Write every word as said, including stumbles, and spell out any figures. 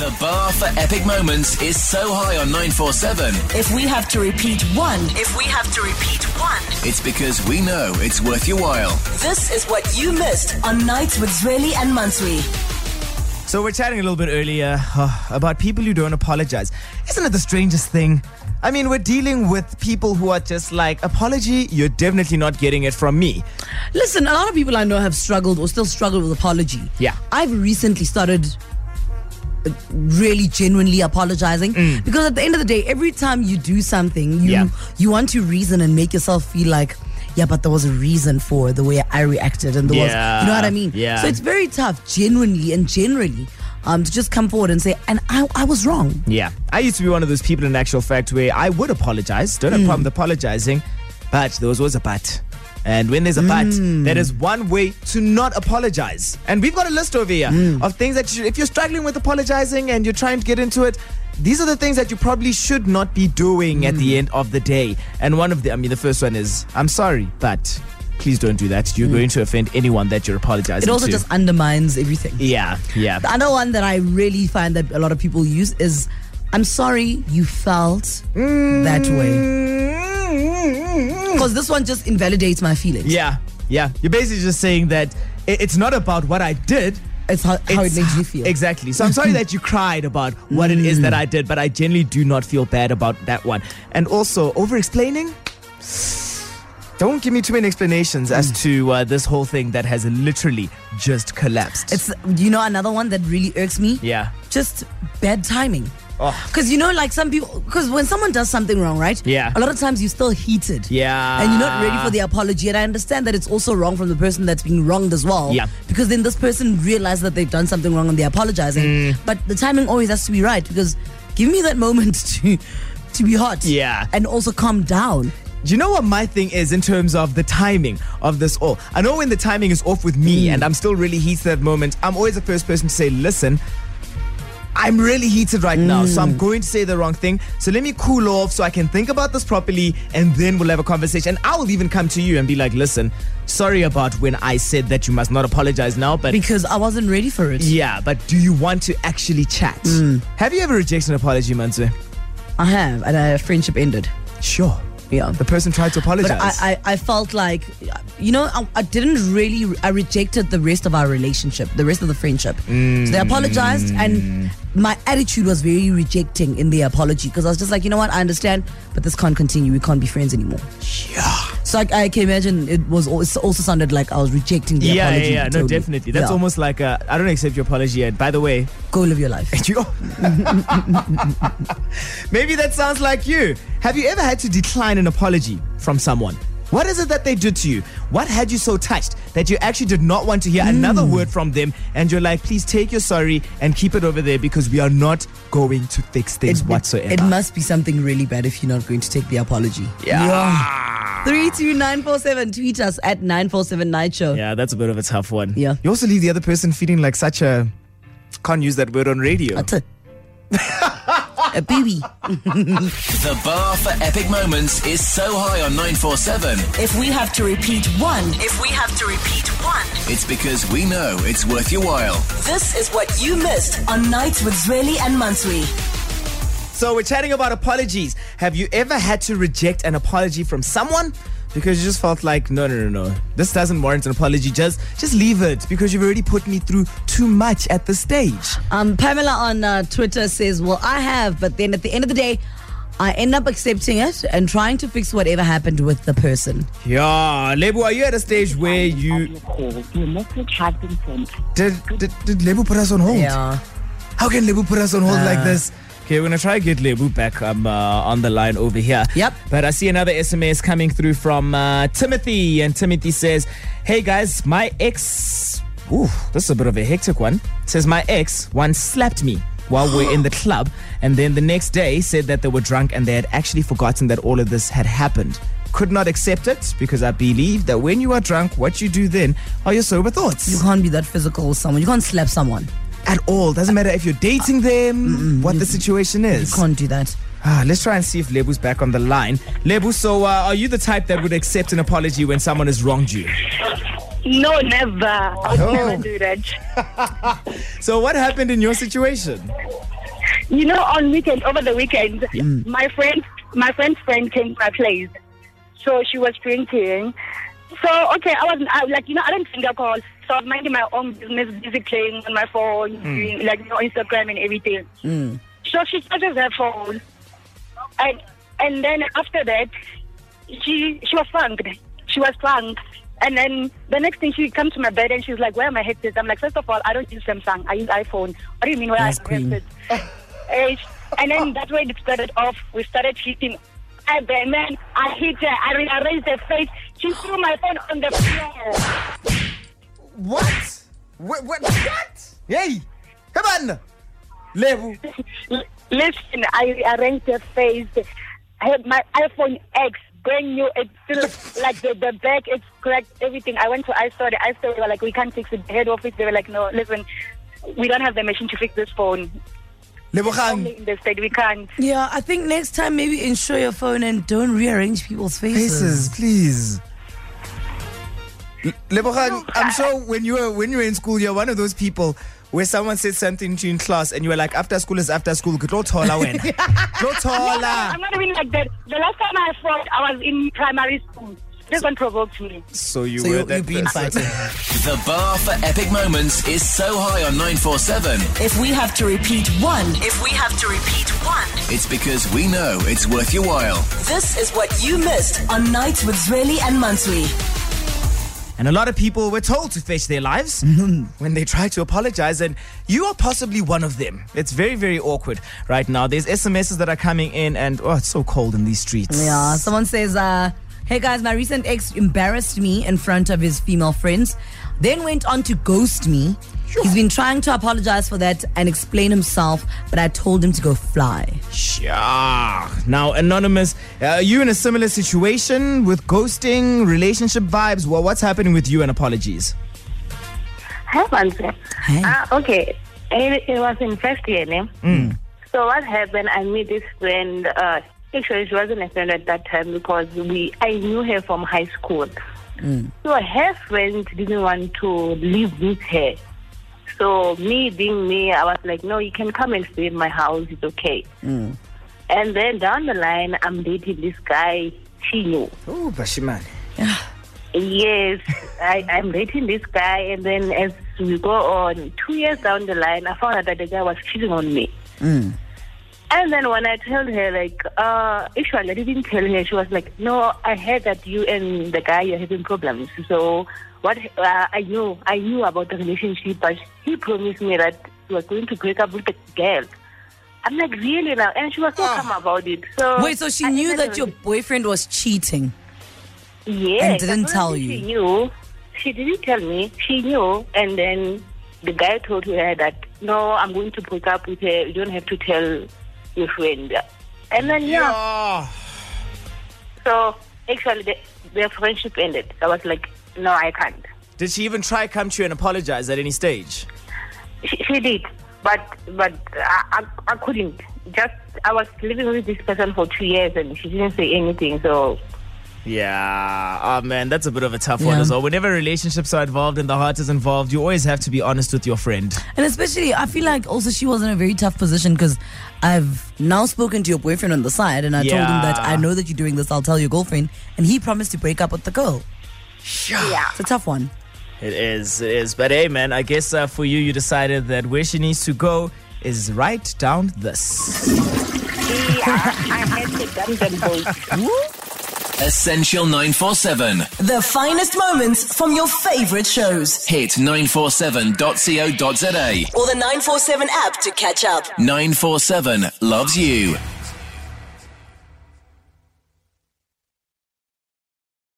The bar for epic moments is so high on nine four seven. If we have to repeat one, if we have to repeat one, it's because we know it's worth your while. This is what you missed on Nights with Zweli and Mansuri. So we're chatting a little bit earlier uh, about people who don't apologize. Isn't it the strangest thing? I mean, we're dealing with people who are just like, apology, you're definitely not getting it from me. Listen, a lot of people I know have struggled or still struggle with apology. Yeah. I've recently started really genuinely apologizing mm. because at the end of the day, every time you do something, you yeah. you want to reason and make yourself feel like, yeah, but there was a reason for the way I reacted and there yeah. was, you know what I mean? Yeah. So it's very tough, genuinely and generally. Um, to just come forward and say, and I, I was wrong. Yeah. I used to be one of those people, in actual fact, where I would apologize. Don't have a problem with apologizing. But there was always a but. And when there's a mm. but, that is one way to not apologize. And we've got a list over here mm. of things that you, if you're struggling with apologizing and you're trying to get into it, these are the things that you probably should not be doing mm. at the end of the day. And one of the, I mean, the first one is, I'm sorry, but please don't do that. You're mm. going to offend anyone that you're apologizing to. It also to. just undermines everything. Yeah, yeah. The other one that I really find that a lot of people use is, I'm sorry you felt mm. that way. Because this one just invalidates my feelings. Yeah, yeah. You're basically just saying that it's not about what I did. It's how, how it's, it makes you feel. Exactly. So I'm sorry that you cried about what mm. it is that I did, but I generally do not feel bad about that one. And also, over-explaining? Don't give me too many explanations as mm. to uh, this whole thing that has literally just collapsed. It's, you know, another one that really irks me? Yeah. Just bad timing. Because, oh. you know, like some people, because when someone does something wrong, right? Yeah. A lot of times you're still heated. Yeah. And you're not ready for the apology. And I understand that it's also wrong from the person that's being wronged as well. Yeah. Because then this person realizes that they've done something wrong and they're apologizing. Mm. But the timing always has to be right, because give me that moment to, to be hot. Yeah. And also calm down. Do you know what my thing is in terms of the timing of this all? I know when the timing is off with me mm. and I'm still really heated at that moment, I'm always the first person to say, listen, I'm really heated right mm. now, so I'm going to say the wrong thing. So let me cool off so I can think about this properly, and then we'll have a conversation. And I will even come to you and be like, listen, sorry about when I said that you must not apologize now. But because I wasn't ready for it. Yeah, but do you want to actually chat? Mm. Have you ever rejected an apology, Mansuri? I have, and our friendship ended. Sure. Yeah. The person tried to apologize. But I, I, I felt like, you know, I, I didn't really, I rejected the rest of our relationship, the rest of the friendship. Mm. So they apologized, and my attitude was very rejecting in the apology, because I was just like, you know what, I understand, but this can't continue. We can't be friends anymore. Yeah. So I, I can imagine it was also, also sounded like I was rejecting the yeah, apology. Yeah, yeah, totally. No, definitely. That's yeah. almost like, I I don't accept your apology, and by the way, go live your life. Maybe that sounds like you. Have you ever had to decline an apology from someone? What is it that they did to you? What had you so touched that you actually did not want to hear mm. another word from them, and you're like, please take your sorry and keep it over there, because we are not going to fix things it, whatsoever. It must be something really bad if you're not going to take the apology. Yeah. yeah. three two nine four seven, tweet us at nine four seven Night Show. Yeah, that's a bit of a tough one. Yeah. You also leave the other person feeling like such a, can't use that word on radio. That's it. A baby. The bar for epic moments is so high on nine four seven. If we have to repeat one, if we have to repeat one, it's because we know it's worth your while. This is what you missed on Nights with Zweli and Mansuri. So we're chatting about apologies. Have you ever had to reject an apology from someone? Because you just felt like, no, no, no, no. This doesn't warrant an apology. Just just leave it, because you've already put me through too much at this stage. Um, Pamela on uh, Twitter says, well, I have, but then at the end of the day, I end up accepting it and trying to fix whatever happened with the person. Yeah. Lebu, are you at a stage where you... Did, did, did Lebu put us on hold? Yeah. How can Lebu put us on hold uh, like this? Okay, we're going to try to get Lebu back um, uh, on the line over here. Yep. But I see another S M S coming through from uh, Timothy. And Timothy says, hey guys, my ex... Ooh, this is a bit of a hectic one. Says, my ex once slapped me while we're in the club. And then the next day said that they were drunk and they had actually forgotten that all of this had happened. Could not accept it, because I believe that when you are drunk, what you do then are your sober thoughts. You can't be that physical with someone. You can't slap someone. At all. Doesn't matter if you're dating them, what the situation is. You can't do that. Ah, let's try and see if Lebu's back on the line. Lebu, so uh, are you the type that would accept an apology when someone has wronged you? No, never. I would oh. never do that. So what happened in your situation? you know, on weekend, over the weekend, mm. my friend, my friend's friend came to my place. So she was drinking. So, okay, I wasn't, I, like, you know, I don't drink alcohol. So I was minding my own business, busy playing on my phone, mm. doing, like, you know, Instagram and everything. Mm. So she charges her phone. And and then after that, she she was drunk. She was drunk. And then the next thing, she comes to my bed and she's like, where are my headsets? I'm like, first of all, I don't use Samsung. I use iPhone. What do you mean, where are my headsets? And then that way it started off. We started hitting. I bang, man, I hit her. I rearranged her face. She threw my phone on the floor. What? What? What? What? Hey, come on. Lebu. Listen, I rearranged her face. I had my iPhone X. Brand new, it's still like the, the back, it's cracked, everything. I went to iStore, the iStore, they were like, we can't fix it. The head office, they were like, no, listen, we don't have the machine to fix this phone. Only in the state, we can't. Yeah, I think next time maybe insure your phone and don't rearrange people's faces. Faces, please. Lebogang, I'm sure when you were when you were in school, you're one of those people where someone said something to you in class and you were like, after school is after school, go taller when. Go taller. I'm not even like that. The last time I fought, I was in primary school. This one provoked me. So you so were that been fighting. The bar for epic moments is so high on nine four seven. If we have to repeat one, if we have to repeat one, it's because we know it's worth your while. This is what you missed on Nights with Zweli and Mansuri. And a lot of people were told to fetch their lives mm-hmm. when they try to apologize, and you are possibly one of them. It's very, very awkward right now. There's S M Ses that are coming in, and oh, it's so cold in these streets. Yeah, someone says, uh, hey guys, my recent ex embarrassed me in front of his female friends, then went on to ghost me. Sure. He's been trying to apologize for that and explain himself, but I told him to go fly. Sure. Now, Anonymous, are uh, you in a similar situation with ghosting, relationship vibes? Well, what's happening with you and apologies? Hi, Mansa. Hey. Uh, okay. It, it was in first year, eh? Mm. So what happened, I made this friend. Uh, actually, she wasn't a friend at that time because we I knew her from high school. Mm. So her friend didn't want to live with her. So me being me, I was like, no, you can come and stay in my house. It's okay. Mm. And then down the line, I'm dating this guy, Chino. Oh, Bashimani. Yes, I, I'm dating this guy. And then as we go on, two years down the line, I found out that the guy was cheating on me. Mm. And then when I told her, like, uh, actually, I didn't tell her. She was like, no, I heard that you and the guy, you're having problems. So... What uh, I knew, I knew about the relationship, but he promised me that he was going to break up with the girl. I'm like, really now? And she was so oh. calm about it. So wait, so she I knew that your boyfriend was cheating? Yeah. And didn't tell you? She knew. She didn't tell me. She knew. And then the guy told her that, no, I'm going to break up with her. You don't have to tell your friend. And then, yeah. yeah. So, actually, the, their friendship ended. I was like... No, I can't. Did she even try come to you and apologize at any stage? She, she did, but but I, I I couldn't. Just I was living with this person for two years and she didn't say anything. So yeah, oh man, that's a bit of a tough yeah. one as well. Whenever relationships are involved and the heart is involved, you always have to be honest with your friend. And especially, I feel like also she was in a very tough position because I've now spoken to your boyfriend on the side and I yeah. told him that I know that you're doing this. I'll tell your girlfriend, and he promised to break up with the girl. Yeah. It's a tough one. It is, it is. But hey, man, I guess uh, for you, you decided that where she needs to go is right down this. Yeah, I had to dump them both. Essential nine four seven. The finest moments from your favorite shows. Hit nine four seven dot co dot za or the nine four seven app to catch up. nine four seven loves you.